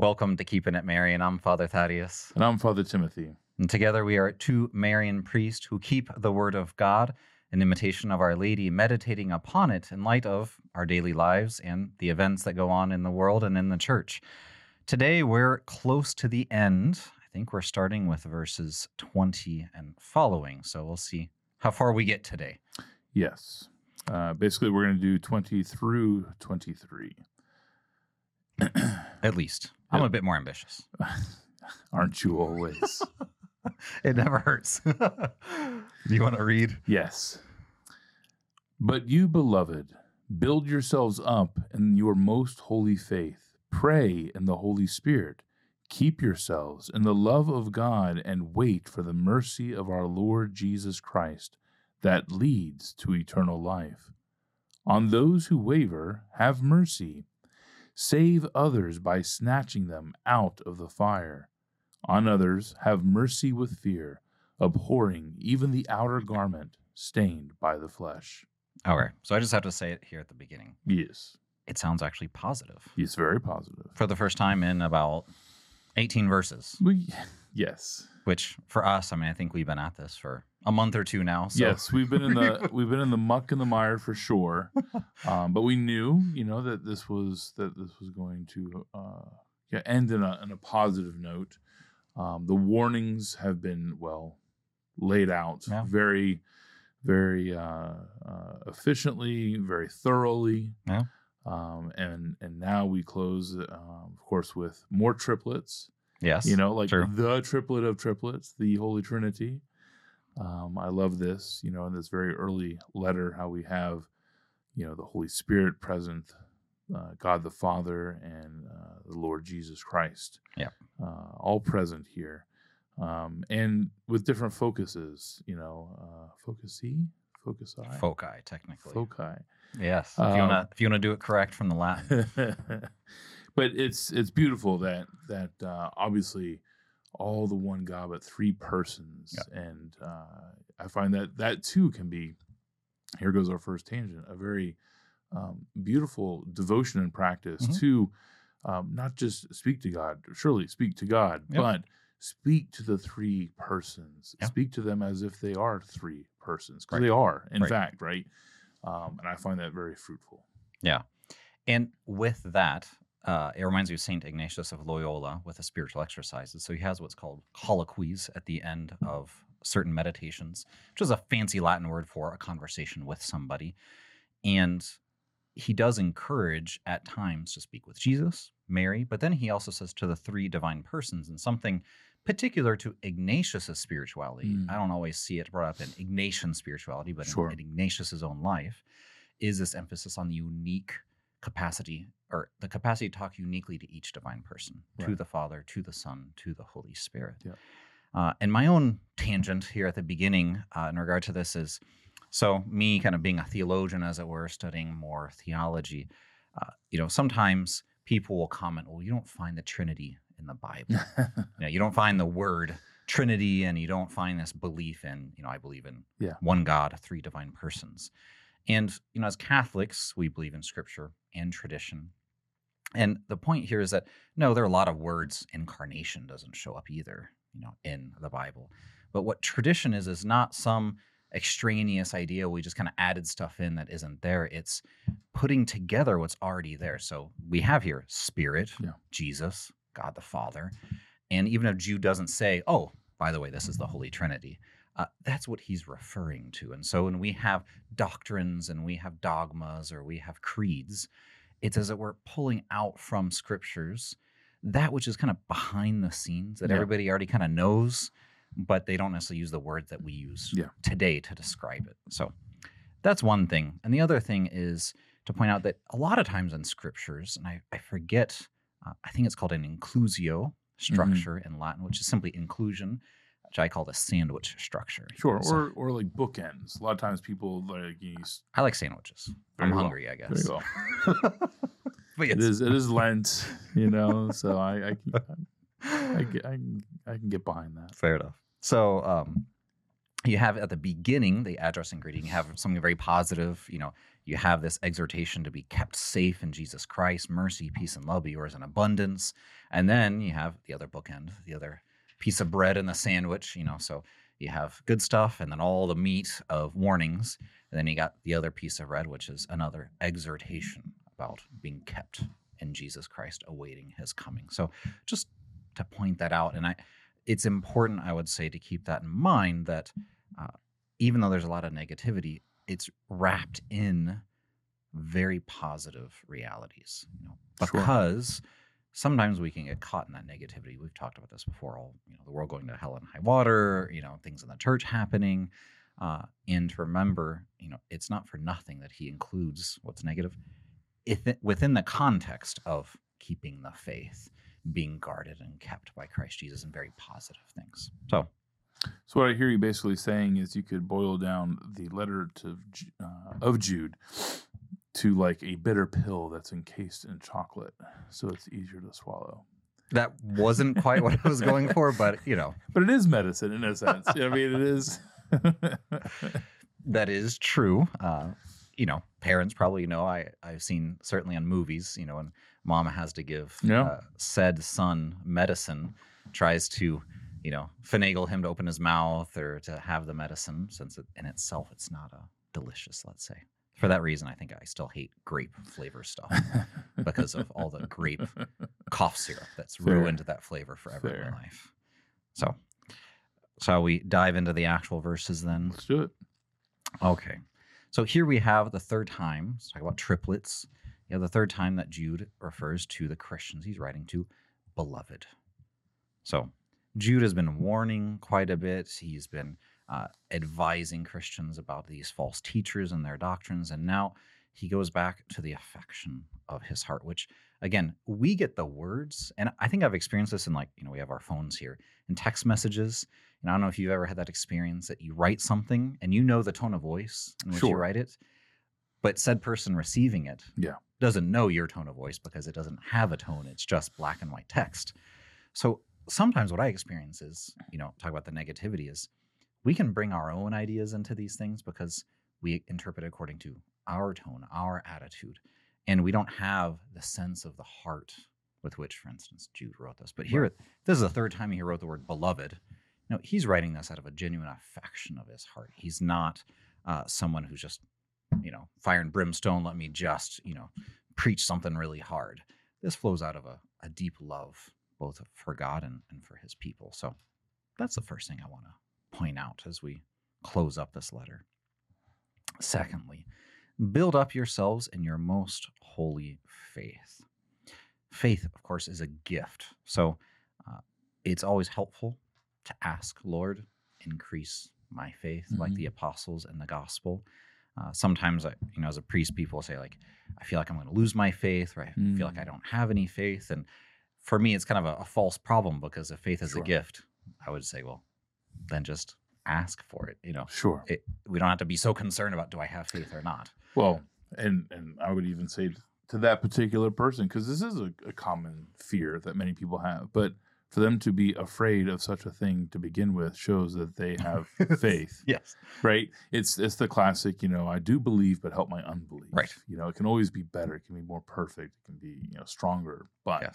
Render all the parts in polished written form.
Welcome to Keeping It, Marian. I'm Father Thaddeus. And I'm Father Timothy. And together we are two Marian priests who keep the Word of God, an imitation of Our Lady, meditating upon it in light of our daily lives and the events that go on in the world and in the Church. Today we're close to the end. I think we're starting with verses 20 and following, so we'll see how far we get today. Yes. Basically, we're going to do 20 through 23. At least. I'm a bit more ambitious. Aren't you always? It never hurts. Do you want to read? Yes. But you, beloved, build yourselves up in your most holy faith. Pray in the Holy Spirit. Keep yourselves in the love of God and wait for the mercy of our Lord Jesus Christ that leads to eternal life. On those who waver, have mercy. Save others by snatching them out of the fire. On others, have mercy with fear, abhorring even the outer garment stained by the flesh. Okay, so I just have to say it here at the beginning. Yes. It sounds actually positive. It's very positive. For the first time in about 18 verses. Yes. Which, for us, I mean, I think we've been at this for a month or two now. So. Yes, we've been in the muck and the mire for sure, but we knew, that this was going to end in a positive note. The warnings have been laid out, very, very efficiently, very thoroughly, and now we close, of course, with more triplets. Yes, true. The triplet of triplets, the Holy Trinity. I love this, in this very early letter, how we have, the Holy Spirit present, God the Father, and the Lord Jesus Christ. Yeah, all present here, and with different focuses. Foci, technically. Foci. Yes. If you want to do it correct from the Latin. But it's beautiful that obviously. All the one God, but three persons, and I find that too can be. Here goes our first tangent: a very beautiful devotion and practice to not just speak to God, surely speak to God, but speak to the three persons. Yep. Speak to them as if they are three persons, because they are, in fact, right. And I find that very fruitful. Yeah, and with that. It reminds me of St. Ignatius of Loyola with the spiritual exercises. So he has what's called colloquies at the end of certain meditations, which is a fancy Latin word for a conversation with somebody. And he does encourage at times to speak with Jesus, Mary, but then he also says to the three divine persons, and something particular to Ignatius's spirituality. I don't always see it brought up in Ignatian spirituality, but in Ignatius's own life, is this emphasis on the unique capacity, or the capacity to talk uniquely to each divine person, to the Father, to the Son, to the Holy Spirit. Yeah. And my own tangent here at the beginning in regard to this is, so me kind of being a theologian, as it were, studying more theology, sometimes people will comment, well, you don't find the Trinity in the Bible. You don't find the word Trinity, and you don't find this belief in, I believe in one God, three divine persons. And, as Catholics, we believe in Scripture and tradition. And the point here is that, no, there are a lot of words. Incarnation doesn't show up either, in the Bible. But what tradition is not some extraneous idea. We just kind of added stuff in that isn't there. It's putting together what's already there. So we have here Spirit, Jesus, God the Father. And even if Jude doesn't say, oh, by the way, this is the Holy Trinity, that's what he's referring to. And so when we have doctrines and we have dogmas or we have creeds, it's as it were pulling out from scriptures that which is kind of behind the scenes that everybody already kind of knows, but they don't necessarily use the word that we use today to describe it. So that's one thing. And the other thing is to point out that a lot of times in scriptures, and I forget, I think it's called an inclusio structure in Latin, which is simply inclusion, which I call the sandwich structure. Sure, so, or like bookends. A lot of times people like... I like sandwiches. I'm hungry, I guess. There you go. But yes. It is Lent, so I can get behind that. Fair enough. So you have at the beginning, the address and greeting, you have something very positive. You know, you have this exhortation to be kept safe in Jesus Christ, mercy, peace, and love be yours in abundance. And then you have the other bookend, the other piece of bread and the sandwich, you know, so you have good stuff and then all the meat of warnings. And then you got the other piece of bread, which is another exhortation about being kept in Jesus Christ, awaiting his coming. So just to point that out, and it's important, I would say, to keep that in mind, that even though there's a lot of negativity, it's wrapped in very positive realities, you know, because sometimes we can get caught in that negativity. We've talked about this before, you know, the world going to hell and high water, you know, things in the church happening. And to remember, you know, it's not for nothing that he includes what's negative within the context of keeping the faith, being guarded and kept by Christ Jesus in very positive things. So what I hear you basically saying is you could boil down the letter of Jude to like a bitter pill that's encased in chocolate, so it's easier to swallow. That wasn't quite what I was going for, but you know. But it is medicine in a sense. I mean, it is. That is true. You know, parents probably know, I've seen certainly on movies, you know, and mama has to give said son medicine, tries to, you know, finagle him to open his mouth or to have the medicine, since in itself it's not delicious, let's say. For that reason, I think I still hate grape flavor stuff because of all the grape cough syrup that's ruined that flavor forever in my life. So shall we dive into the actual verses then? Let's do it. Okay. So here we have the third time, let's talk about triplets. Yeah, the third time that Jude refers to the Christians he's writing to, beloved. So Jude has been warning quite a bit. He's been advising Christians about these false teachers and their doctrines. And now he goes back to the affection of his heart, which, again, we get the words. And I think I've experienced this in, like, you know, we have our phones here and text messages. And I don't know if you've ever had that experience that you write something and you know the tone of voice in which you write it, but said person receiving it doesn't know your tone of voice because it doesn't have a tone. It's just black and white text. So sometimes what I experience is, you know, talk about the negativity is, we can bring our own ideas into these things because we interpret it according to our tone, our attitude, and we don't have the sense of the heart with which, for instance, Jude wrote this. But here, this is the third time he wrote the word beloved. No, he's writing this out of a genuine affection of his heart. He's not someone who's just, you know, fire and brimstone, let me just, you know, preach something really hard. This flows out of a deep love, both for God and for his people. So that's the first thing I want to point out as we close up this letter. Secondly, build up yourselves in your most holy faith. Faith, of course, is a gift. So it's always helpful to ask, Lord, increase my faith, like the apostles in the gospel. Sometimes, you know, as a priest, people say, like, I feel like I'm going to lose my faith, or I feel like I don't have any faith. And for me, it's kind of a false problem, because if faith is a gift, I would say, well, then just ask for it, you know. We don't have to be so concerned about, do I have faith or not? Well, and I would even say to that particular person, because this is a common fear that many people have, but for them to be afraid of such a thing to begin with shows that they have faith. Yes. Right? It's the classic, you know, I do believe, but help my unbelief. Right. You know, it can always be better. It can be more perfect. It can be, you know, stronger. But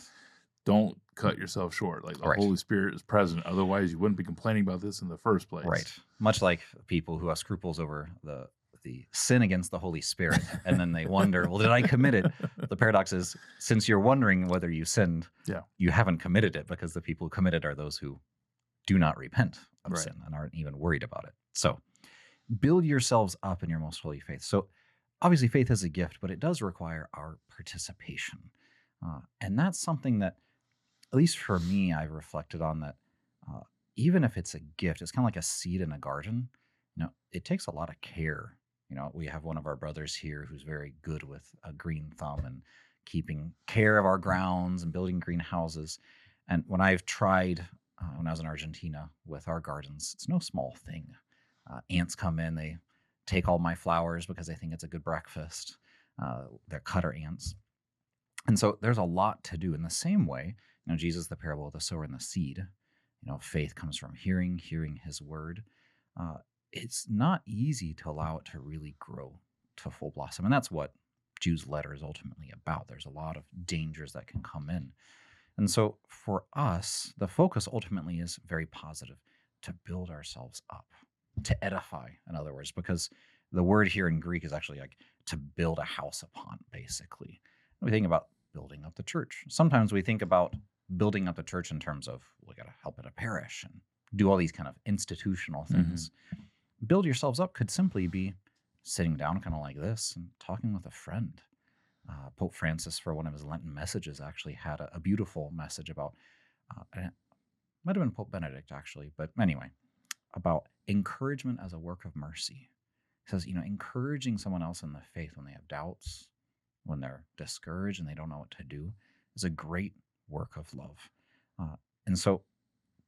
don't cut yourself short. Like, the Holy Spirit is present. Otherwise, you wouldn't be complaining about this in the first place. Right. Much like people who have scruples over the sin against the Holy Spirit, and then they wonder, well, did I commit it? The paradox is, since you're wondering whether you sinned, you haven't committed it, because the people who commit it are those who do not repent of sin and aren't even worried about it. So build yourselves up in your most holy faith. So obviously faith is a gift, but it does require our participation. And that's something that, at least for me, I've reflected on that. Even if it's a gift, it's kind of like a seed in a garden. You know, it takes a lot of care. You know, we have one of our brothers here who's very good with a green thumb and keeping care of our grounds and building greenhouses. And when I've tried, when I was in Argentina with our gardens, it's no small thing. Ants come in, they take all my flowers because they think it's a good breakfast. They're cutter ants. And so there's a lot to do. In the same way, you know, Jesus, the parable of the sower and the seed, you know, faith comes from hearing his word. it's not easy to allow it to really grow to full blossom. And that's what Jude's letter is ultimately about. There's a lot of dangers that can come in. And so for us, the focus ultimately is very positive, to build ourselves up, to edify, in other words, because the word here in Greek is actually like to build a house upon, basically. We think about building up the church. Sometimes we think about building up the church in terms of we got to help it a parish and do all these kind of institutional things. Mm-hmm. Build yourselves up could simply be sitting down kind of like this and talking with a friend. Pope Francis, for one of his Lenten messages, actually had a beautiful message about, and it might have been Pope Benedict actually, but anyway, about encouragement as a work of mercy. He says, you know, encouraging someone else in the faith when they have doubts, when they're discouraged and they don't know what to do, is a great work of love. And so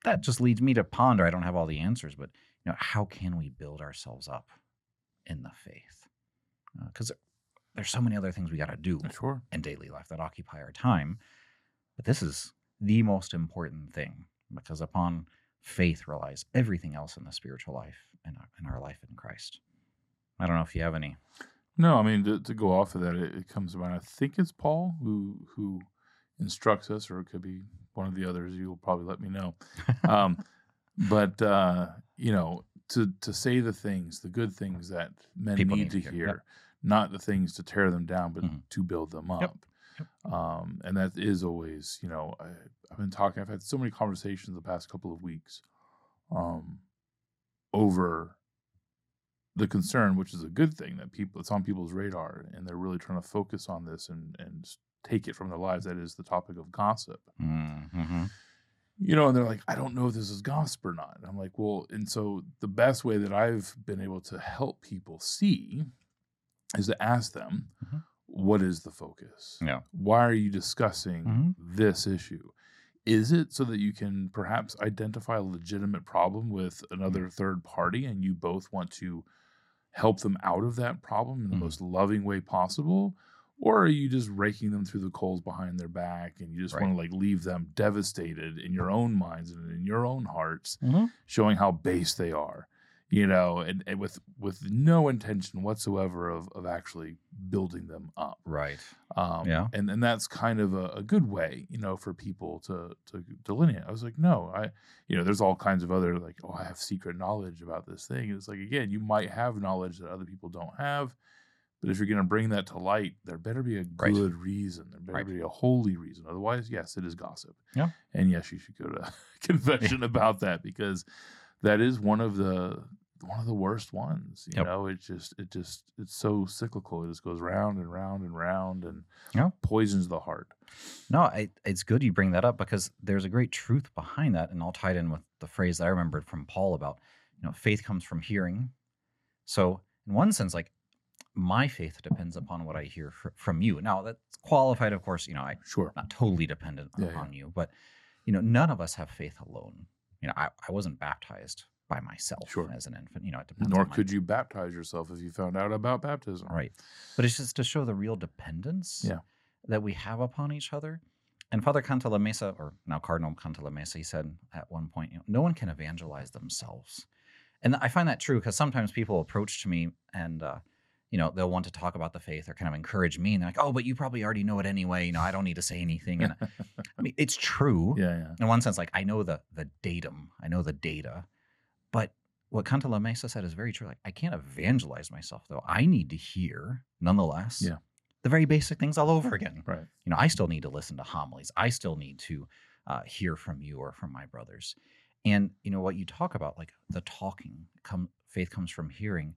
that just leads me to ponder. I don't have all the answers, but you know, how can we build ourselves up in the faith? Because there's so many other things we got to do sure. in daily life that occupy our time. But this is the most important thing, because upon faith relies everything else in the spiritual life and our life in Christ. I don't know if you have any. No, I mean, to go off of that, it comes to mind. I think it's Paul who instructs us, or it could be one of the others. You'll probably let me know. But, you know, to say the things, the good things that men need to hear. Yep. Not the things to tear them down, but mm-hmm. to build them up. Yep. And that is always, you know, I've been talking, I've had so many conversations the past couple of weeks over the concern, which is a good thing, that people, it's on people's radar, and they're really trying to focus on this and take it from their lives. That is the topic of gossip. Mm-hmm. You know, and they're like, I don't know if this is gossip or not. And I'm like, well, and so the best way that I've been able to help people see is to ask them, mm-hmm. what is the focus? Yeah. Why are you discussing mm-hmm. this issue? Is it so that you can perhaps identify a legitimate problem with another mm-hmm. third party, and you both want to help them out of that problem in the mm-hmm. most loving way possible? Or are you just raking them through the coals behind their back, and you just right. want to like leave them devastated in your own minds and in your own hearts, mm-hmm. showing how base they are? You know, and with no intention whatsoever of actually building them up. Right. Yeah. And that's kind of a good way, you know, for people to delineate. I was like, no, you know, there's all kinds of other like, oh, I have secret knowledge about this thing. And it's like, again, you might have knowledge that other people don't have, but if you're going to bring that to light, there better be a right. good reason. There better right. be a holy reason. Otherwise, yes, it is gossip. Yeah. And yes, you should go to confession about that, because that is one of the worst ones, you yep. know. It just it's so cyclical. It just goes round and round and round, and yep. poisons the heart. No, it's good you bring that up, because there's a great truth behind that, and I'll tie it in with the phrase that I remembered from Paul about, you know, faith comes from hearing. So in one sense, like my faith depends upon what I hear from you. Now that's qualified, of course. You know, I'm sure. not totally dependent upon you, but you know, none of us have faith alone. You know, I wasn't baptized by myself sure. as an infant. You know, it depends. Nor could you baptize yourself if you found out about baptism. Right. But it's just to show the real dependence yeah. that we have upon each other. And Father Cantalamessa, or now Cardinal Cantalamessa, he said at one point, you know, no one can evangelize themselves. And I find that true, because sometimes people approach to me and, you know, they'll want to talk about the faith or kind of encourage me. And they're like, oh, but you probably already know it anyway. You know, I don't need to say anything. And I mean, it's true. Yeah. In one sense, like I know the datum. I know the data. But what Cantalamessa said is very true. Like I can't evangelize myself, though. I need to hear, nonetheless, yeah. the very basic things all over again. Right. You know, I still need to listen to homilies. I still need to hear from you or from my brothers. And, you know, what you talk about, like the talking, faith comes from hearing.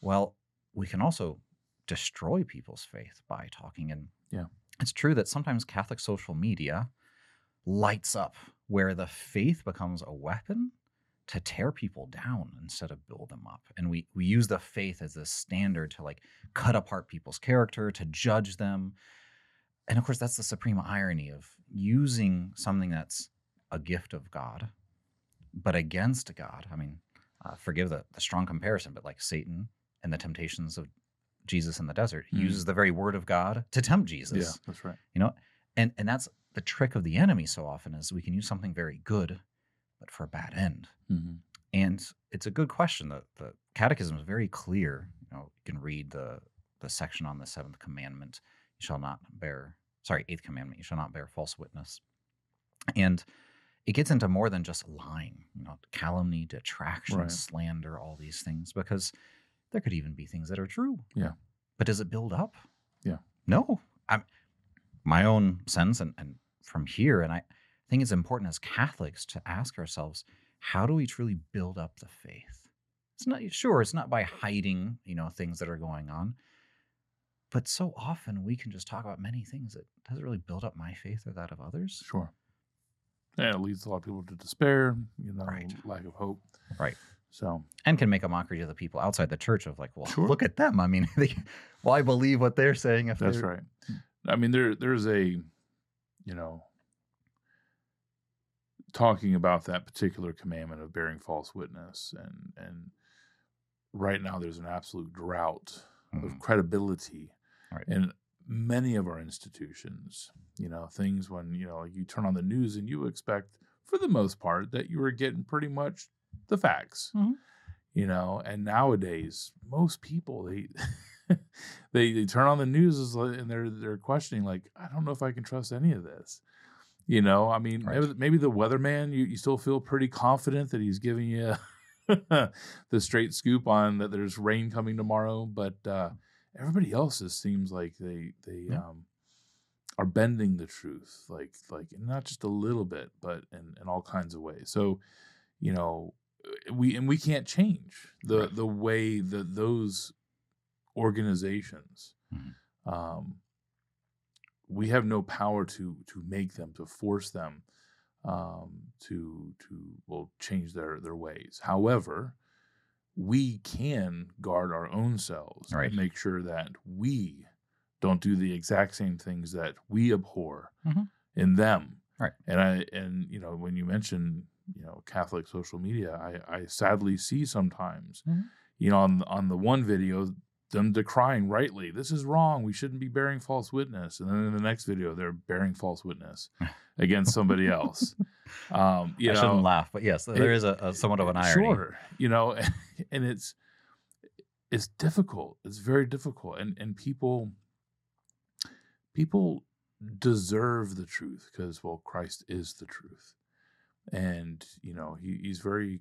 Well, we can also destroy people's faith by talking. And yeah. it's true that sometimes Catholic social media lights up where the faith becomes a weapon to tear people down instead of build them up. And we use the faith as this standard to like cut apart people's character, to judge them. And of course, that's the supreme irony of using something that's a gift of God, but against God. I mean, forgive the strong comparison, but like Satan and the temptations of Jesus in the desert. He uses the very word of God to tempt Jesus. Yeah, that's right. You know, and that's the trick of the enemy so often, is we can use something very good, but for a bad end. Mm-hmm. And it's a good question. The Catechism is very clear. You know, you can read the section on the seventh commandment. You shall not bear, sorry, eighth commandment. You shall not bear false witness. And it gets into more than just lying, you know, calumny, detraction, right, slander, all these things, because there could even be things that are true. Yeah. But does it build up? Yeah. No. I'm, my own sense and from here, and I think it's important as Catholics to ask ourselves, how do we truly build up the faith? It's not, sure, it's not by hiding, you know, things that are going on, but so often we can just talk about many things that doesn't really build up my faith or that of others. Sure. Yeah, it leads a lot of people to despair, you know, right, lack of hope. Right. So, and can make a mockery to the people outside the church of like, well, sure, look at them. I mean, they, well, I believe what they're saying. If that's right. I mean, there's a, you know, talking about that particular commandment of bearing false witness, and right now there's an absolute drought of credibility, right, in many of our institutions. You know, things when, you know, you turn on the news and you expect, for the most part, that you are getting pretty much the facts, mm-hmm, you know. And nowadays, most people, they turn on the news and they're questioning, like, I don't know if I can trust any of this. You know, I mean, right, maybe the weatherman, you still feel pretty confident that he's giving you the straight scoop on that there's rain coming tomorrow. But everybody else, it seems like they yeah, are bending the truth, like not just a little bit, but in all kinds of ways. So, you know, we can't change the way that those organizations, mm-hmm, we have no power to make them, to force them to change their ways. However, we can guard our own selves, right, and make sure that we don't do the exact same things that we abhor, mm-hmm, in them. Right. And you know, when you mention, you know, Catholic social media, I sadly see sometimes, mm-hmm, you know, on the one video, them decrying rightly, this is wrong, we shouldn't be bearing false witness. And then in the next video, they're bearing false witness against somebody else. I shouldn't laugh, but yes, there is a somewhat of an irony. Sure, you know, and it's difficult. It's very difficult. And people deserve the truth because, well, Christ is the truth. And, you know, he's very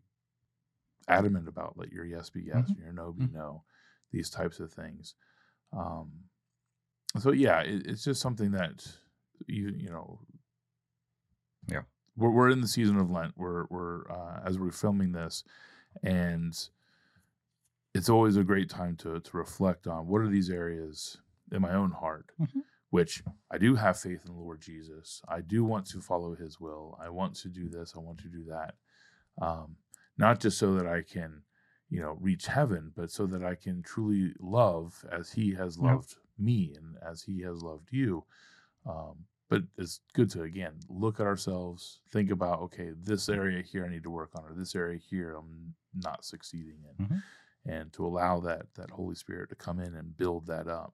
adamant about let your yes be yes, mm-hmm, and your no be, mm-hmm, no. These types of things. So yeah, it's just something that you know. Yeah, we're in the season of Lent. We're as we're filming this, and it's always a great time to reflect on what are these areas in my own heart, mm-hmm, which I do have faith in the Lord Jesus. I do want to follow His will. I want to do this. I want to do that. Not just so that I can, you know, reach heaven, but so that I can truly love as He has loved, yep, me and as He has loved you. But it's good to, again, look at ourselves, think about, okay, this area here I need to work on, or this area here I'm not succeeding in, mm-hmm, and to allow that Holy Spirit to come in and build that up,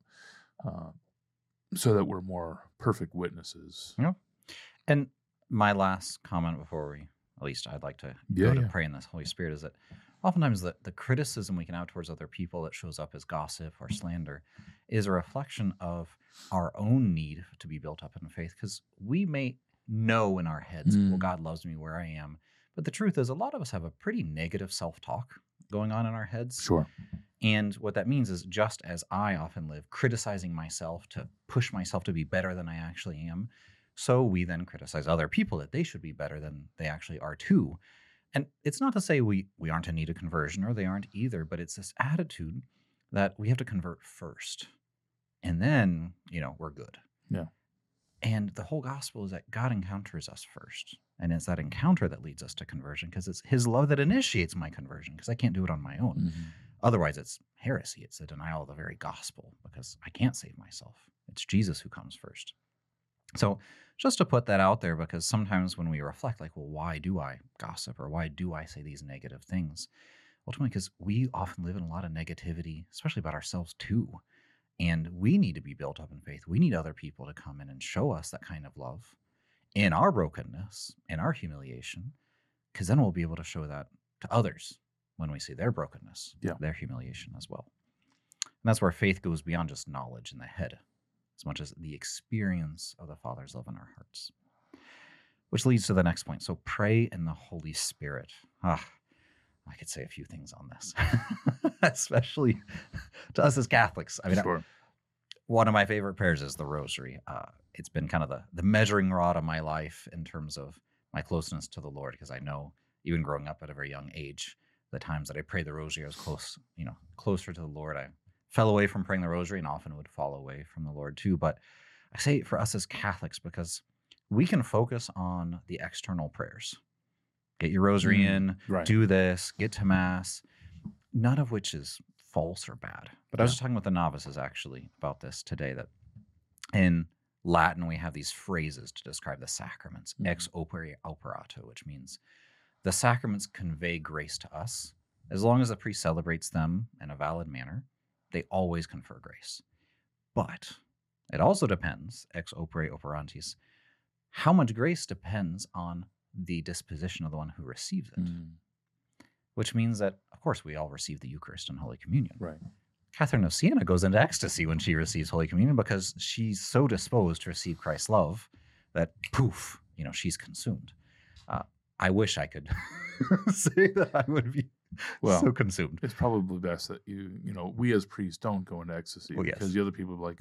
so that we're more perfect witnesses. Yeah. And my last comment before we, at least I'd like to go to pray in this Holy Spirit, is that oftentimes the criticism we can have towards other people that shows up as gossip or slander is a reflection of our own need to be built up in faith, because we may know in our heads, well, God loves me where I am. But the truth is, a lot of us have a pretty negative self-talk going on in our heads. Sure. And what that means is, just as I often live criticizing myself to push myself to be better than I actually am, so we then criticize other people that they should be better than they actually are too. And it's not to say we aren't in need of conversion, or they aren't either, but it's this attitude that we have to convert first, and then, you know, we're good. Yeah. And the whole gospel is that God encounters us first, and it's that encounter that leads us to conversion, because it's His love that initiates my conversion, because I can't do it on my own. Mm-hmm. Otherwise, it's heresy. It's a denial of the very gospel, because I can't save myself. It's Jesus who comes first. So just to put that out there, because sometimes when we reflect, like, well, why do I gossip, or why do I say these negative things? Ultimately, because we often live in a lot of negativity, especially about ourselves too. And we need to be built up in faith. We need other people to come in and show us that kind of love in our brokenness, in our humiliation, because then we'll be able to show that to others when we see their brokenness, their humiliation as well. And that's where faith goes beyond just knowledge in the head, as much as the experience of the Father's love in our hearts. Which leads to the next point. So pray in the Holy Spirit. I could say a few things on this, especially to us as Catholics. I mean, one of my favorite prayers is the Rosary. It's been kind of the measuring rod of my life in terms of my closeness to the Lord, because I know even growing up at a very young age, the times that I prayed the Rosary, I was close, closer to the Lord. I fell away from praying the Rosary and often would fall away from the Lord too. But I say it for us as Catholics because we can focus on the external prayers. Get your rosary in, do this, get to Mass, none of which is false or bad. But I was just talking with the novices actually about this today, that in Latin we have these phrases to describe the sacraments, ex opere operato, which means the sacraments convey grace to us. As long as the priest celebrates them in a valid manner, they always confer grace. But it also depends, ex opere operantis, how much grace depends on the disposition of the one who receives it, which means that, of course, we all receive the Eucharist and Holy Communion. Right. Catherine of Siena goes into ecstasy when she receives Holy Communion because she's so disposed to receive Christ's love that, poof, she's consumed. I wish I could say that I would be so consumed. It's probably best that we as priests don't go into ecstasy because the other people are like,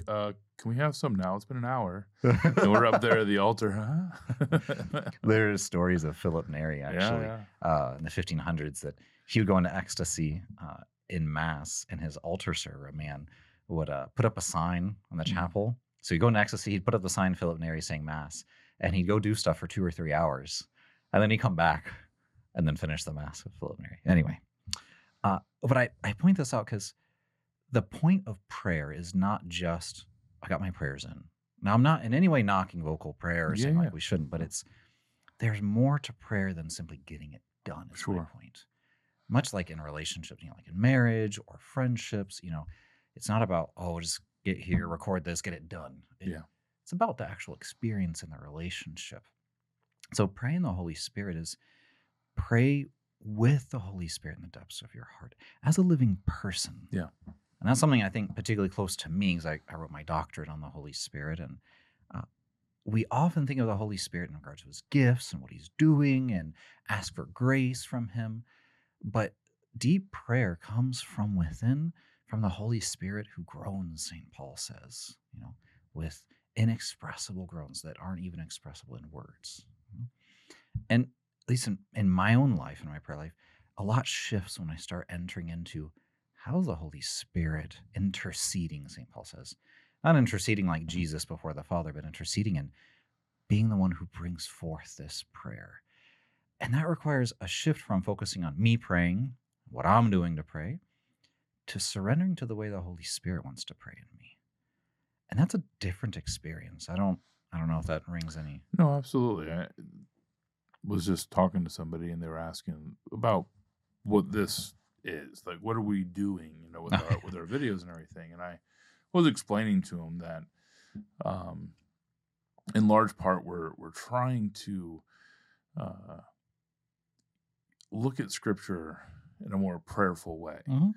can we have some now? It's been an hour. And we're up there at the altar, huh? There's stories of Philip Neri actually in the 1500s that he would go into ecstasy in Mass, and his altar server, a man, would put up a sign on the chapel. So he'd go into ecstasy, he'd put up the sign Philip Neri saying Mass, and he'd go do stuff for 2 or 3 hours. And then he'd come back and then finish the Mass with Philip Neri. Anyway, but I point this out because the point of prayer is not just, I got my prayers in. Now, I'm not in any way knocking vocal prayer or saying like we shouldn't, but it's, there's more to prayer than simply getting it done is my point. Much like in relationships, like in marriage or friendships, it's not about, just get here, record this, get it done. It's about the actual experience in the relationship. So praying the Holy Spirit is pray with the Holy Spirit in the depths of your heart as a living person. Yeah. And that's something I think particularly close to me because I wrote my doctorate on the Holy Spirit. And we often think of the Holy Spirit in regard to his gifts and what he's doing and ask for grace from him. But deep prayer comes from within, from the Holy Spirit who groans, St. Paul says, with inexpressible groans that aren't even expressible in words. And at least in my own life, in my prayer life, a lot shifts when I start entering into how is the Holy Spirit interceding, St. Paul says. Not interceding like Jesus before the Father, but interceding and being the one who brings forth this prayer. And that requires a shift from focusing on me praying, what I'm doing to pray, to surrendering to the way the Holy Spirit wants to pray in me. And that's a different experience. I don't know if that rings any. No, absolutely. I was just talking to somebody and they were asking about what this is. Like, what are we doing, with our, with our videos and everything? And I was explaining to them that in large part we're trying to look at Scripture in a more prayerful way. Mm-hmm.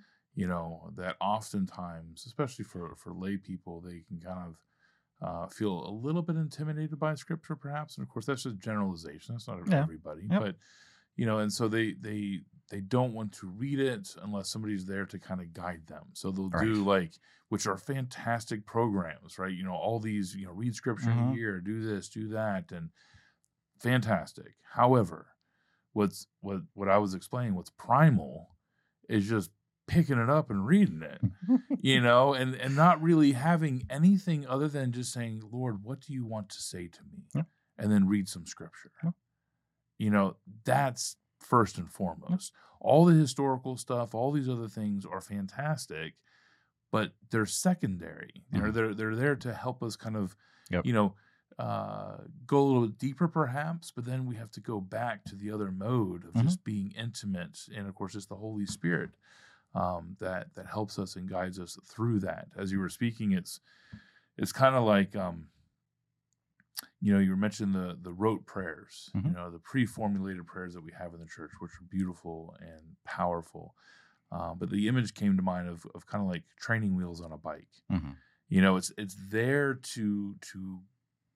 That oftentimes, especially for lay people, they can kind of feel a little bit intimidated by Scripture, perhaps. And of course, that's just generalization. That's not everybody, but and so they don't want to read it unless somebody's there to kind of guide them. So they'll do which are fantastic programs, right? All these, read Scripture here, do this, do that, and fantastic. However, what I was explaining, what's primal, is just picking it up and reading it, and not really having anything other than just saying, Lord, what do you want to say to me? Yeah. And then read some Scripture. Yeah. That's first and foremost. Yeah. All the historical stuff, all these other things are fantastic, but they're secondary. Mm-hmm. They're there to help us kind of, go a little deeper perhaps, but then we have to go back to the other mode of just being intimate. And of course, it's the Holy Spirit that helps us and guides us through that. As you were speaking, it's kind of like you know, you mentioned the rote prayers, mm-hmm. you know, the pre-formulated prayers that we have in the church, which are beautiful and powerful. But the image came to mind of kind of like training wheels on a bike. Mm-hmm. You know, it's there to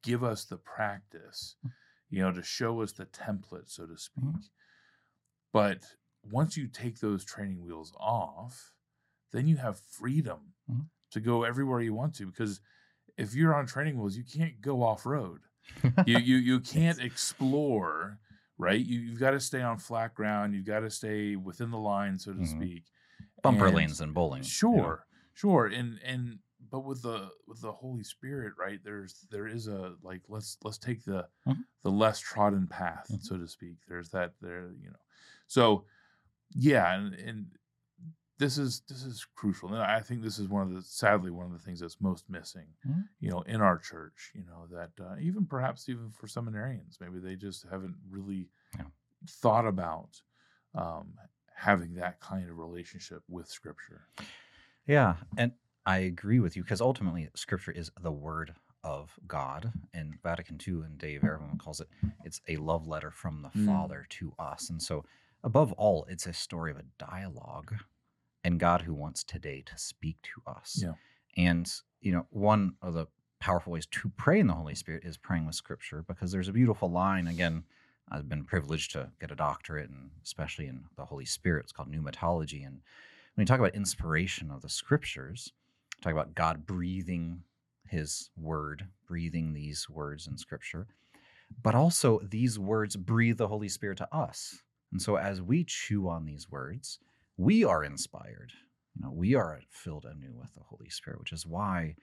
give us the practice, you know, to show us the template, so to speak. Mm-hmm. But once you take those training wheels off, then you have freedom mm-hmm. to go everywhere you want to, because if you're on training wheels, you can't go off-road. You can't explore, right? You've got to stay on flat ground. You've got to stay within the line, so to mm-hmm. speak. Bumper lanes and bowling. Sure, yeah. Sure. And but with the Holy Spirit, right? There is a like let's take the mm-hmm. the less trodden path, mm-hmm. so to speak. There's that there, you know. So yeah, and this is crucial, and I think this is sadly one of the things that's most missing, mm-hmm. you know, in our church. You know, that even for seminarians, maybe they just haven't really thought about having that kind of relationship with Scripture. Yeah, and I agree with you, because ultimately Scripture is the Word of God, and Vatican II and Dave Erwin calls it, it's a love letter from the mm-hmm. Father to us, and so above all, it's a story of a dialogue. And God who wants today to speak to us. Yeah. And, you know, one of the powerful ways to pray in the Holy Spirit is praying with Scripture, because there's a beautiful line. Again, I've been privileged to get a doctorate, and especially in the Holy Spirit. It's called pneumatology. And when you talk about inspiration of the Scriptures, talk about God breathing his word, breathing these words in Scripture, but also these words breathe the Holy Spirit to us. And so as we chew on these words, we are inspired. You know, we are filled anew with the Holy Spirit, which is why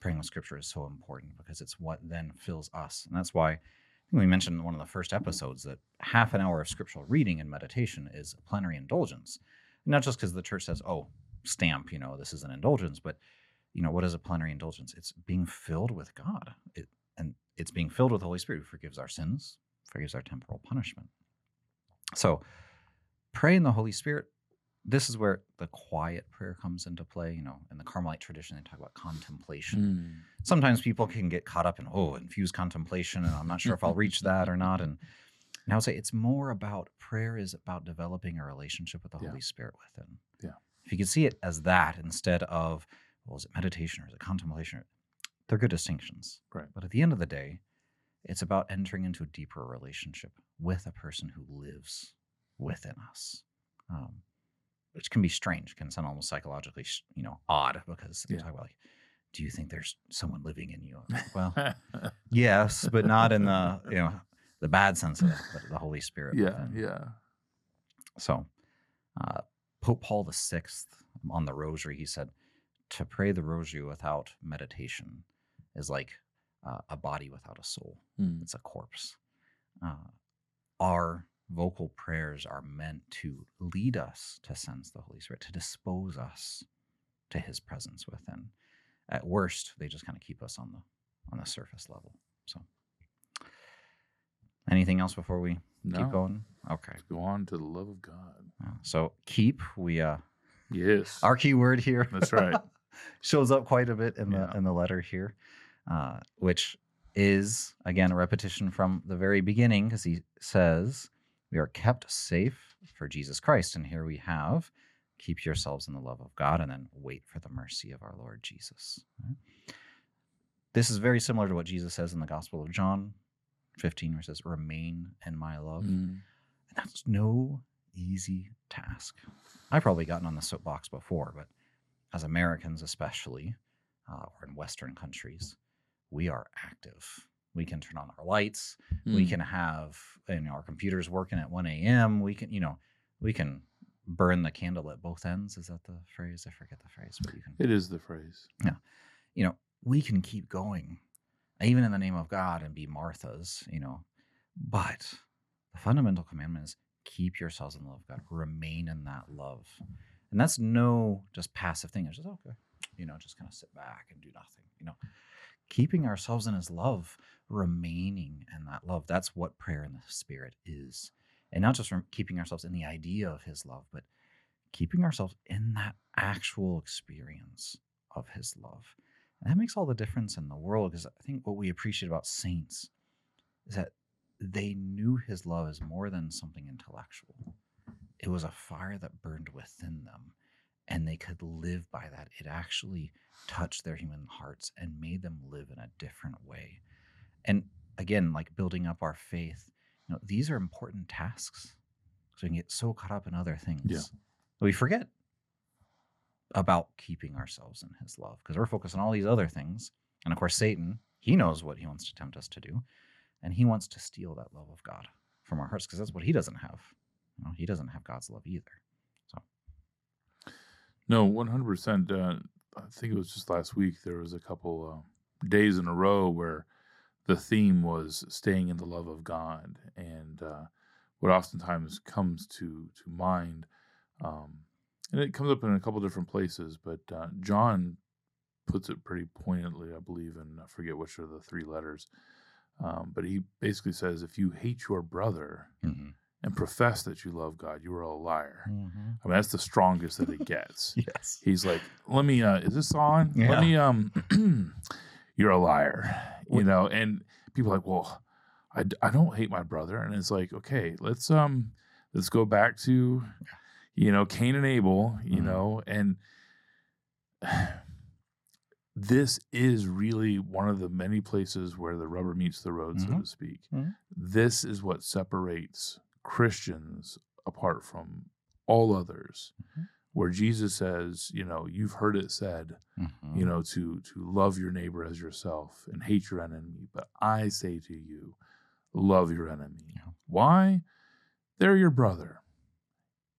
praying with Scripture is so important, because it's what then fills us. And that's why I think we mentioned in one of the first episodes that half an hour of scriptural reading and meditation is a plenary indulgence. Not just because the church says, oh, stamp, you know, this is an indulgence, but, you know, what is a plenary indulgence? It's being filled with God. And it's being filled with the Holy Spirit, who forgives our sins, forgives our temporal punishment. So pray in the Holy Spirit. This is where the quiet prayer comes into play. You know, in the Carmelite tradition, they talk about contemplation. Mm. Sometimes people can get caught up in, infused contemplation, and I'm not sure if I'll reach that or not. And I would say it's more about prayer is about developing a relationship with the Holy Spirit within. Yeah. If you could see it as that instead of, is it meditation or is it contemplation? They're good distinctions. Right. But at the end of the day, it's about entering into a deeper relationship with a person who lives within us. Which can be strange, can sound almost psychologically, you know, odd, because they talk about like, do you think there's someone living in you? Like, well, yes, but not in the, you know, the bad sense of it, but the Holy Spirit. Yeah, within. Yeah. So Pope Paul VI on the Rosary, he said, to pray the Rosary without meditation is like a body without a soul. Mm. It's a corpse. Our vocal prayers are meant to lead us to sense the Holy Spirit, to dispose us to his presence within. At worst, they just kind of keep us on the surface level. So anything else before we keep going? Okay. Let's go on to the love of God. So keep, yes. Our key word here. That's right. Shows up quite a bit in the letter here, which is, again, a repetition from the very beginning, because he says, we are kept safe for Jesus Christ. And here we have, keep yourselves in the love of God, and then wait for the mercy of our Lord Jesus. Right? This is very similar to what Jesus says in the Gospel of John 15, where he says, remain in my love. Mm. And that's no easy task. I've probably gotten on the soapbox before, but as Americans especially, or in Western countries, we are active. We can turn on our lights. Mm. We can have our computers working at 1 a.m. We can burn the candle at both ends. Is that the phrase? I forget the phrase. But it is the phrase. Yeah. We can keep going, even in the name of God, and be Marthas, But the fundamental commandment is keep yourselves in the love of God. Remain in that love. And that's no just passive thing. It's just, okay, just kind of sit back and do nothing, Keeping ourselves in his love, remaining in that love. That's what prayer in the Spirit is. And not just from keeping ourselves in the idea of his love, but keeping ourselves in that actual experience of his love. And that makes all the difference in the world, because I think what we appreciate about saints is that they knew his love as more than something intellectual. It was a fire that burned within them, and they could live by that. It actually touched their human hearts and made them live in a different way. And again, like building up our faith, you know, these are important tasks. So we can get so caught up in other things that we forget about keeping ourselves in his love, because we're focused on all these other things. And of course, Satan, he knows what he wants to tempt us to do. And he wants to steal that love of God from our hearts, because that's what he doesn't have. You know, he doesn't have God's love either. So, no, 100%. I think it was just last week, there was a couple days in a row where the theme was staying in the love of God. And what oftentimes comes to mind, and it comes up in a couple different places, but John puts it pretty poignantly, I believe, and I forget which are the three letters. But he basically says, if you hate your brother and profess that you love God, you are a liar. I mean, that's the strongest that it gets. He's like, let me, is this on? Let me, you're a liar, you know? And people are like, well, I don't hate my brother. And it's like, okay, let's go back to, you know, Cain and Abel, you know, and this is really one of the many places where the rubber meets the road, so to speak. This is what separates Christians apart from all others, where Jesus says, you know, you've heard it said, you know, to love your neighbor as yourself and hate your enemy. But I say to you, love your enemy. Why? They're your brother.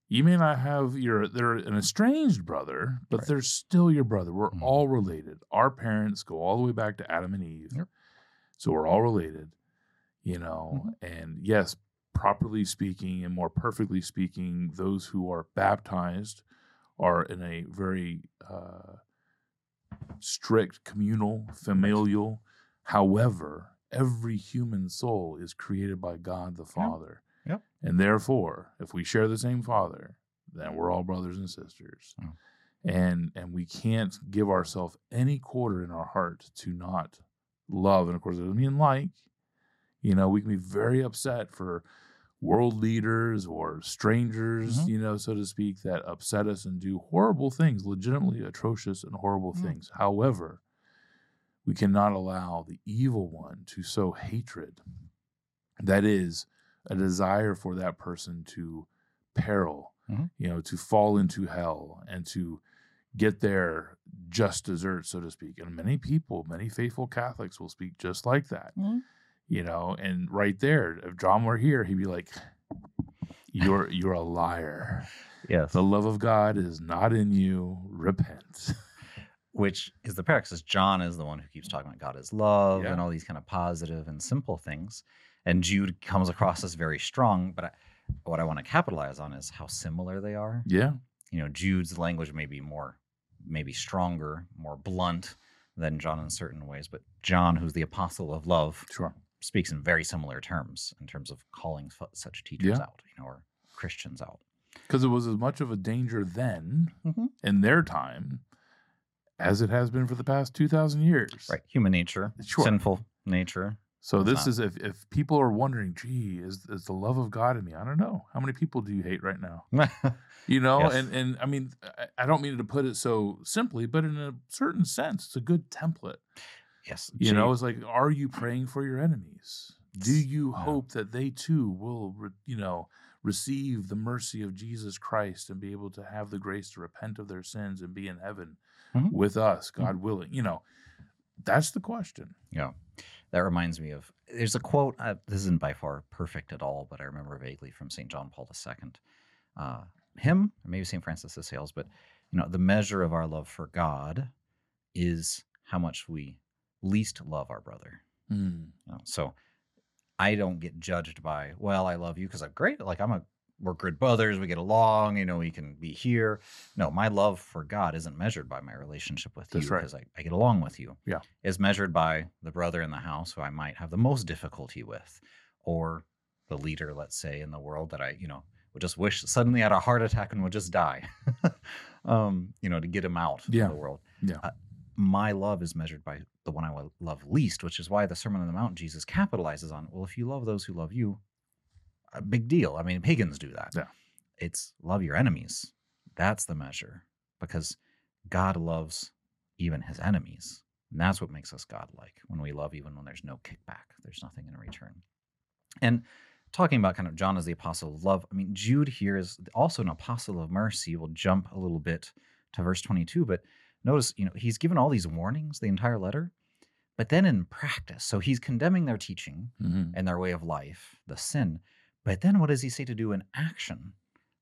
You may not have they're an estranged brother, but they're still your brother. We're all related. Our parents go all the way back to Adam and Eve. So we're all related, you know, and yes, properly speaking and more perfectly speaking, those who are baptized are in a very strict, communal, familial. However, every human soul is created by God the Father. And therefore, if we share the same Father, then we're all brothers and sisters. And we can't give ourselves any quarter in our heart to not love. And of course, it doesn't mean like, you know, we can be very upset for world leaders or strangers, you know, so to speak, that upset us and do horrible things, legitimately atrocious and horrible things. However, we cannot allow the evil one to sow hatred. That is a desire for that person to peril, you know, to fall into hell and to get their just desert, so to speak. And many people, many faithful Catholics will speak just like that, you know, and right there, if John were here, he'd be like, you're a liar. The love of God is not in you. Repent. Which is the paradox, is John is the one who keeps talking about God is love and all these kind of positive and simple things. And Jude comes across as very strong, but what I want to capitalize on is how similar they are. You know, Jude's language may be more, maybe stronger, more blunt than John in certain ways, but John, who's the apostle of love, speaks in very similar terms in terms of calling such teachers out, you know, or Christians out. Because it was as much of a danger then, in their time, as it has been for the past 2,000 years. Human nature, sinful nature. So it's this is, if people are wondering, gee, is the love of God in me? I don't know. How many people do you hate right now? You know, and I mean, I don't mean to put it so simply, but in a certain sense, it's a good template. You know, it's like, are you praying for your enemies? Do you hope that they too will, you know, receive the mercy of Jesus Christ and be able to have the grace to repent of their sins and be in heaven with us, God willing? You know, that's the question. That reminds me of, there's a quote, this isn't by far perfect at all, but I remember vaguely from St. John Paul II. Him, or maybe St. Francis of Sales, but you know, the measure of our love for God is how much we least love our brother. You know, so I don't get judged by, well, I love you because I'm great. Like we're good brothers. We get along, you know, we can be here. No, my love for God isn't measured by my relationship with you because I get along with you. It's measured by the brother in the house who I might have the most difficulty with, or the leader, let's say, in the world that I, you know, would just wish suddenly had a heart attack and would just die, you know, to get him out of the world. my love is measured by the one I love least, which is why the Sermon on the Mount, Jesus capitalizes on, well, if you love those who love you, a big deal. I mean, pagans do that. Yeah. It's love your enemies. That's the measure, because God loves even his enemies. And that's what makes us godlike, when we love even when there's no kickback, there's nothing in return. And talking about kind of John as the apostle of love, I mean, Jude here is also an apostle of mercy. We'll jump a little bit to verse 22, but notice, you know, he's given all these warnings, the entire letter, but then in practice, so he's condemning their teaching and their way of life, the sin, but then what does he say to do in action?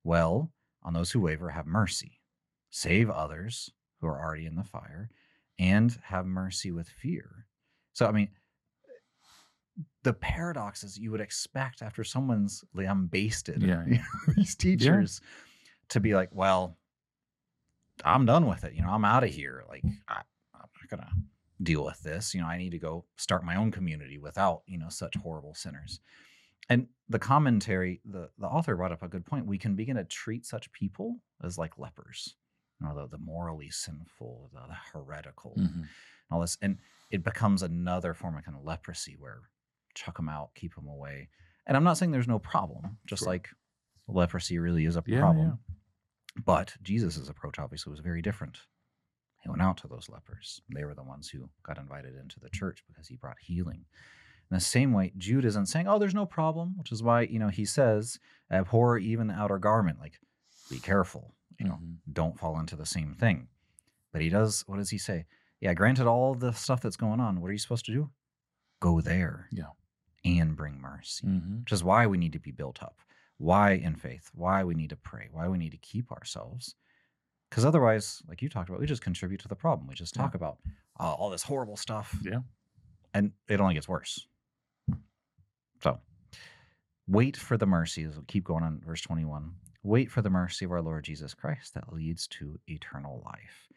Well, on those who waver, have mercy, save others who are already in the fire, and have mercy with fear. So, I mean, the paradoxes you would expect after someone's lambasted these teachers to be like, well, I'm done with it. You know, I'm out of here. Like, I'm not going to deal with this. You know, I need to go start my own community without, you know, such horrible sinners. And the commentary, the author brought up a good point. We can begin to treat such people as like lepers, you know, the morally sinful, the heretical, and all this. And it becomes another form of kind of leprosy where chuck them out, keep them away. And I'm not saying there's no problem, just like leprosy really is a problem. But Jesus's approach obviously was very different. He went out to those lepers. They were the ones who got invited into the church because he brought healing. In the same way, Jude isn't saying, oh, there's no problem, which is why, you know, he says, abhor even the outer garment, like, be careful, you know, don't fall into the same thing. But he does, what does he say? Yeah, granted all the stuff that's going on, what are you supposed to do? Go there and bring mercy, which is why we need to be built up, why in faith, why we need to pray, why we need to keep ourselves. Because otherwise, like you talked about, we just contribute to the problem. We just talk about all this horrible stuff. Yeah. And it only gets worse. So, wait for the mercy. We'll keep going on verse 21. Wait for the mercy of our Lord Jesus Christ that leads to eternal life.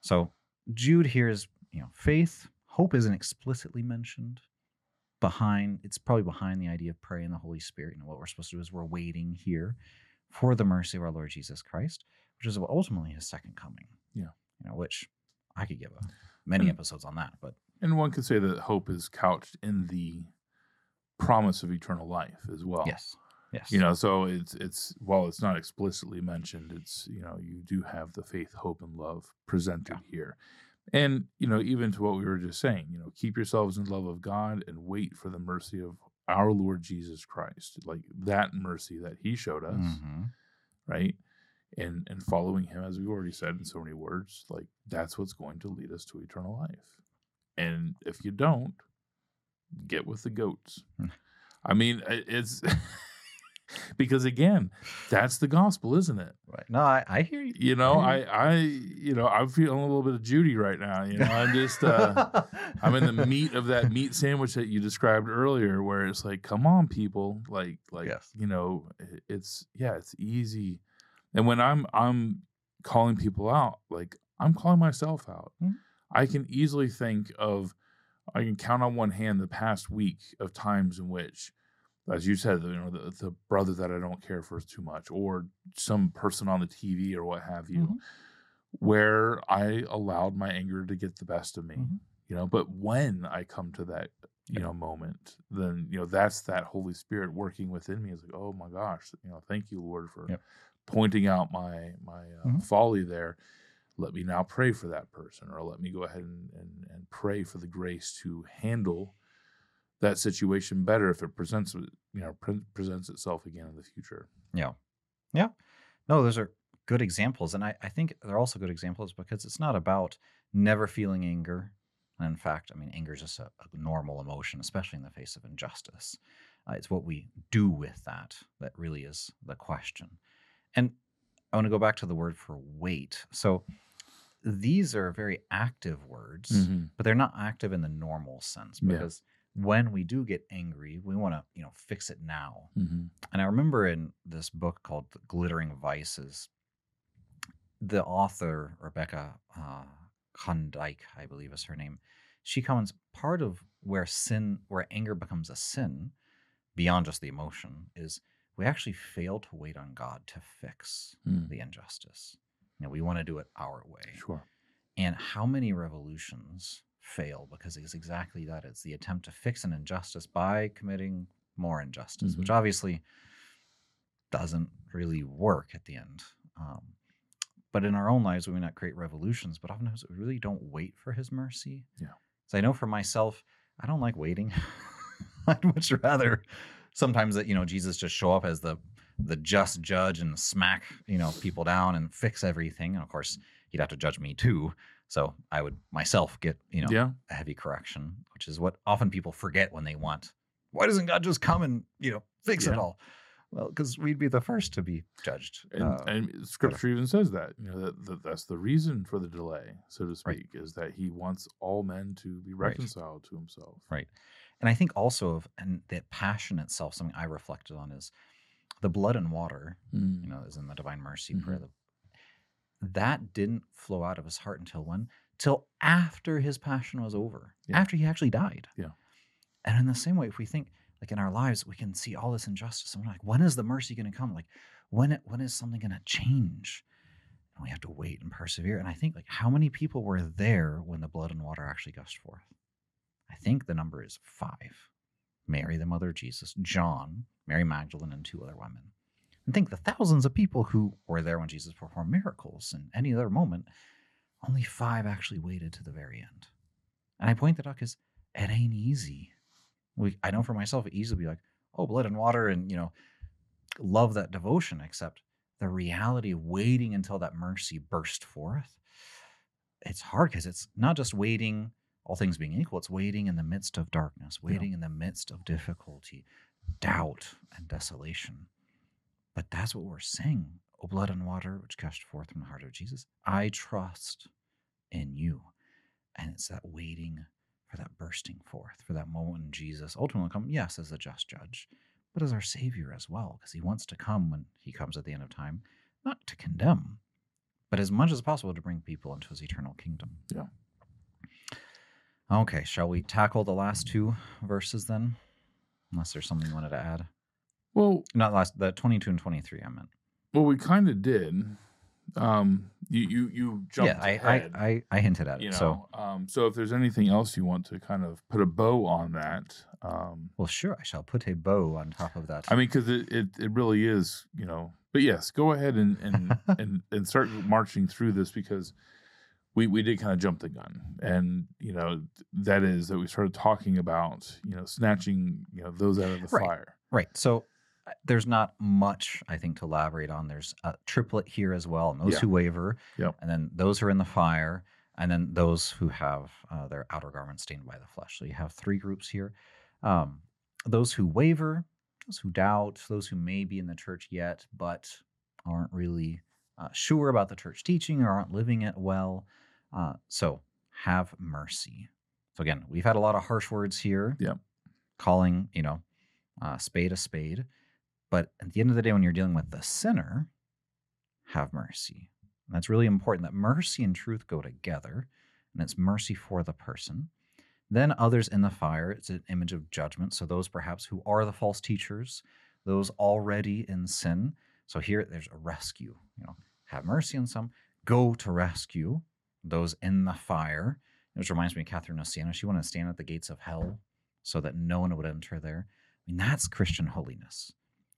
So Jude here is, you know, faith. Hope isn't explicitly mentioned. Behind, it's probably behind the idea of prayer and the Holy Spirit. And what we're supposed to do is we're waiting here for the mercy of our Lord Jesus Christ, which is ultimately his second coming. Yeah, you know, which I could give many episodes on that. But and one could say that hope is couched in the promise of eternal life as well. Yes, yes. You know, so it's while it's not explicitly mentioned, it's, you know, you do have the faith, hope, and love presented here. And, you know, even to what we were just saying, you know, keep yourselves in love of God and wait for the mercy of our Lord Jesus Christ, like that mercy that he showed us, right? And following him, as we've already said in so many words, like that's what's going to lead us to eternal life. And if you don't, get with the goats. I mean, it's because again, that's the gospel, isn't it? Right. No, I hear you. You know, I'm feeling a little bit of Judy right now. You know, I'm just, I'm in the meat of that meat sandwich that you described earlier, where it's like, come on, people, like, you know, it's easy. And when I'm calling people out, like I'm calling myself out. Mm-hmm. I can count on one hand the past week of times in which, as you said, you know, the brother that I don't care for too much, or some person on the TV or what have you, where I allowed my anger to get the best of me, you know. But when I come to that, you know, moment, then, you know, that's that Holy Spirit working within me. It's like, oh my gosh, you know, thank you, Lord, for pointing out my folly there. Let me now pray for that person, or let me go ahead and pray for the grace to handle that situation better if it presents itself again in the future. Yeah. Yeah. No, those are good examples. And I think they're also good examples because it's not about never feeling anger. And in fact, I mean, anger is just a normal emotion, especially in the face of injustice. It's what we do with that really is the question. And I want to go back to the word for wait. So these are very active words, but they're not active in the normal sense because when we do get angry, we want to, you know, fix it now. And I remember in this book called The Glittering Vices, the author, Rebecca Konyndyk, I believe is her name, she comments part of where anger becomes a sin beyond just the emotion is we actually fail to wait on God to fix the injustice. You know, we want to do it our way. Sure. And how many revolutions fail because it's exactly that. It's the attempt to fix an injustice by committing more injustice, mm-hmm. which obviously doesn't really work at the end. But in our own lives, we may not create revolutions, but often we really don't wait for his mercy. Yeah. So I know for myself, I don't like waiting. I'd much rather sometimes that, you know, Jesus just show up as the just judge and smack, you know, people down and fix everything. And of course, he'd have to judge me too. So I would myself get, you know, a heavy correction, which is what often people forget when they want. Why doesn't God just come and, you know, fix it all? Well, because we'd be the first to be judged. And Scripture even says that, you know, that's the reason for the delay, so to speak, is that he wants all men to be reconciled to himself. Right. And I think also of and that passion itself, something I reflected on is the blood and water, you know, is in the Divine Mercy prayer. That didn't flow out of his heart until when? Till after his passion was over, after he actually died. Yeah. And in the same way, if we think, like in our lives, we can see all this injustice. And we're like, when is the mercy going to come? Like, when is something going to change? And we have to wait and persevere. And I think, like, how many people were there when the blood and water actually gushed forth? I think the number is 5. Mary, the mother of Jesus, John, Mary Magdalene, and 2 other women. And think the thousands of people who were there when Jesus performed miracles in any other moment, only 5 actually waited to the very end. And I point that out because it ain't easy. I know for myself, it easily be like, oh, blood and water and, you know, love that devotion, except the reality of waiting until that mercy burst forth. It's hard because it's not just waiting, all things being equal, it's waiting in the midst of darkness, waiting in the midst of difficulty, doubt, and desolation. But that's what we're saying. Oh, blood and water, which gushed forth from the heart of Jesus, I trust in you. And it's that waiting for that bursting forth, for that moment when Jesus ultimately will come, yes, as a just judge, but as our Savior as well, because he wants to come when he comes at the end of time, not to condemn, but as much as possible to bring people into his eternal kingdom. Yeah. Okay, shall we tackle the last 2 verses then? Unless there's something you wanted to add. Well, not last, the 22 and 23 I meant. Well, we kind of did. You jumped ahead. I hinted at it. You know, so if there's anything else you want to kind of put a bow on that. Well, sure, I shall put a bow on top of that. I mean, because it really is, you know. But yes, go ahead and start marching through this because we did kind of jump the gun. And, you know, that is that we started talking about, you know, snatching, you know, those out of the fire. Right. So there's not much, I think, to elaborate on. There's a triplet here as well, and those who waver, and then those who are in the fire, and then those who have their outer garments stained by the flesh. So you have 3 groups here. Those who waver, those who doubt, those who may be in the church yet but aren't really sure about the church teaching or aren't living it well. So have mercy. So again, we've had a lot of harsh words here, calling, you know, spade a spade. But at the end of the day, when you're dealing with the sinner, have mercy. And that's really important that mercy and truth go together, and it's mercy for the person. Then others in the fire, it's an image of judgment. So those perhaps who are the false teachers, those already in sin. So here there's a rescue, you know, have mercy on some, go to rescue those in the fire, which reminds me of Catherine of Siena. She wanted to stand at the gates of hell so that no one would enter there. I mean, that's Christian holiness.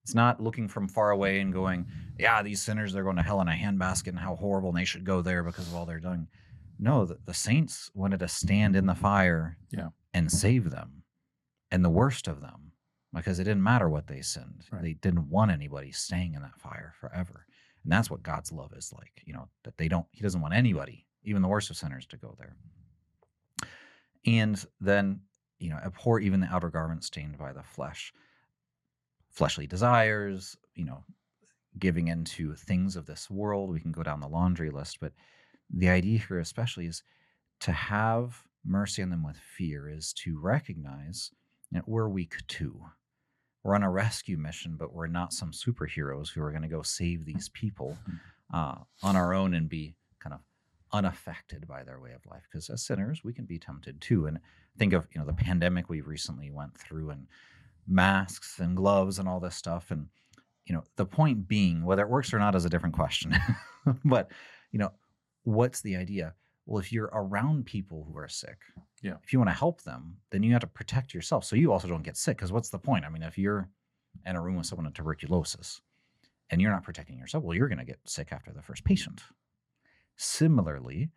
It's not looking from far away and going, yeah, these sinners, they're going to hell in a handbasket and how horrible, and they should go there because of all they're doing. No, the saints wanted to stand in the fire and save them and the worst of them because it didn't matter what they sinned. Right. They didn't want anybody staying in that fire forever. And that's what God's love is like, you know, that he doesn't want anybody, even the worst of sinners, to go there. And then, you know, abhor even the outer garment stained by the flesh. Fleshly desires, you know, giving into things of this world. We can go down the laundry list, but the idea here especially is to have mercy on them with fear, is to recognize that we're weak too. We're on a rescue mission, but we're not some superheroes who are going to go save these people on our own and be kind of unaffected by their way of life. Because as sinners, we can be tempted too. And think of, you know, the pandemic we recently went through and masks and gloves and all this stuff. And, you know, the point being, whether it works or not is a different question. But, you know, what's the idea? well, if you're around people who are sick, yeah, if you want to help them, then you have to protect yourself so you also don't get sick. Because what's the point? I mean, if you're in a room with someone with tuberculosis and you're not protecting yourself, well, you're going to get sick after the first patient. Similarly,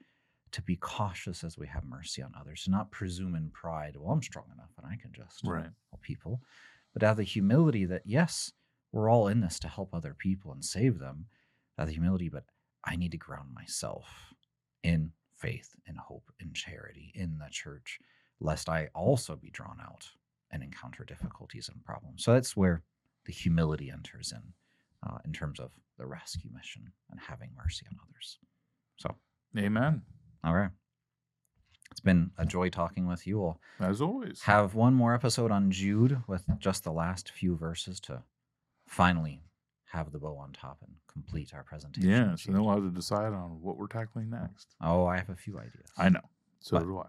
to be cautious as we have mercy on others, to not presume in pride, well, I'm strong enough and I can just help people, but have the humility that, yes, we're all in this to help other people and save them, have the humility, but I need to ground myself in faith and hope and charity in the church, lest I also be drawn out and encounter difficulties and problems. So that's where the humility enters in terms of the rescue mission and having mercy on others. So, amen. All right. It's been a joy talking with you all. As always. Have one more episode on Jude with just the last few verses to finally have the bow on top and complete our presentation. Yeah, so then we'll have to decide on what we're tackling next. Oh, I have a few ideas. I know. So do I.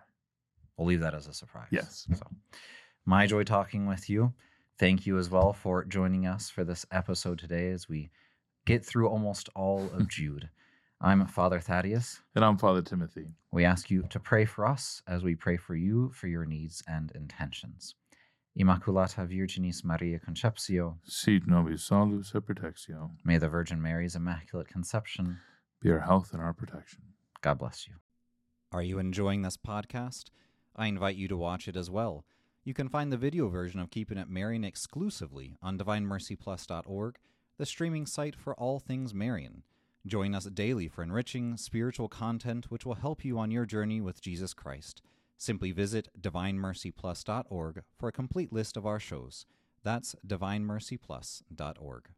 We'll leave that as a surprise. Yes. So, my joy talking with you. Thank you as well for joining us for this episode today as we get through almost all of Jude. I'm Father Thaddeus. And I'm Father Timothy. We ask you to pray for us as we pray for you, for your needs and intentions. Immaculata Virginis Maria Conceptio. Sit nobis salus et protectio. May the Virgin Mary's Immaculate Conception be our health and our protection. God bless you. Are you enjoying this podcast? I invite you to watch it as well. You can find the video version of Keeping It Marian exclusively on divinemercyplus.org, the streaming site for all things Marian. Join us daily for enriching spiritual content which will help you on your journey with Jesus Christ. Simply visit divinemercyplus.org for a complete list of our shows. That's divinemercyplus.org.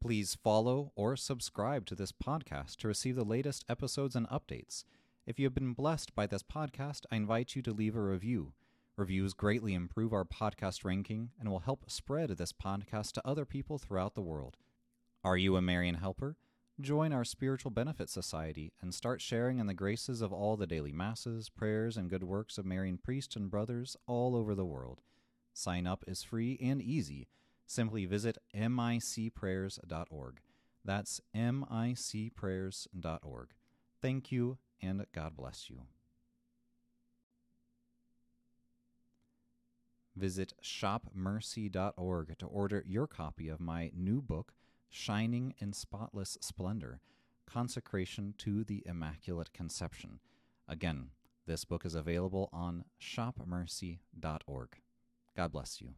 Please follow or subscribe to this podcast to receive the latest episodes and updates. If you have been blessed by this podcast, I invite you to leave a review. Reviews greatly improve our podcast ranking and will help spread this podcast to other people throughout the world. Are you a Marian Helper? Join our Spiritual Benefit Society and start sharing in the graces of all the daily masses, prayers, and good works of Marian priests and brothers all over the world. Sign up is free and easy. Simply visit micprayers.org. That's micprayers.org. Thank you, and God bless you. Visit shopmercy.org to order your copy of my new book, Shining in Spotless Splendor, Consecration to the Immaculate Conception. Again, this book is available on shopmercy.org. God bless you.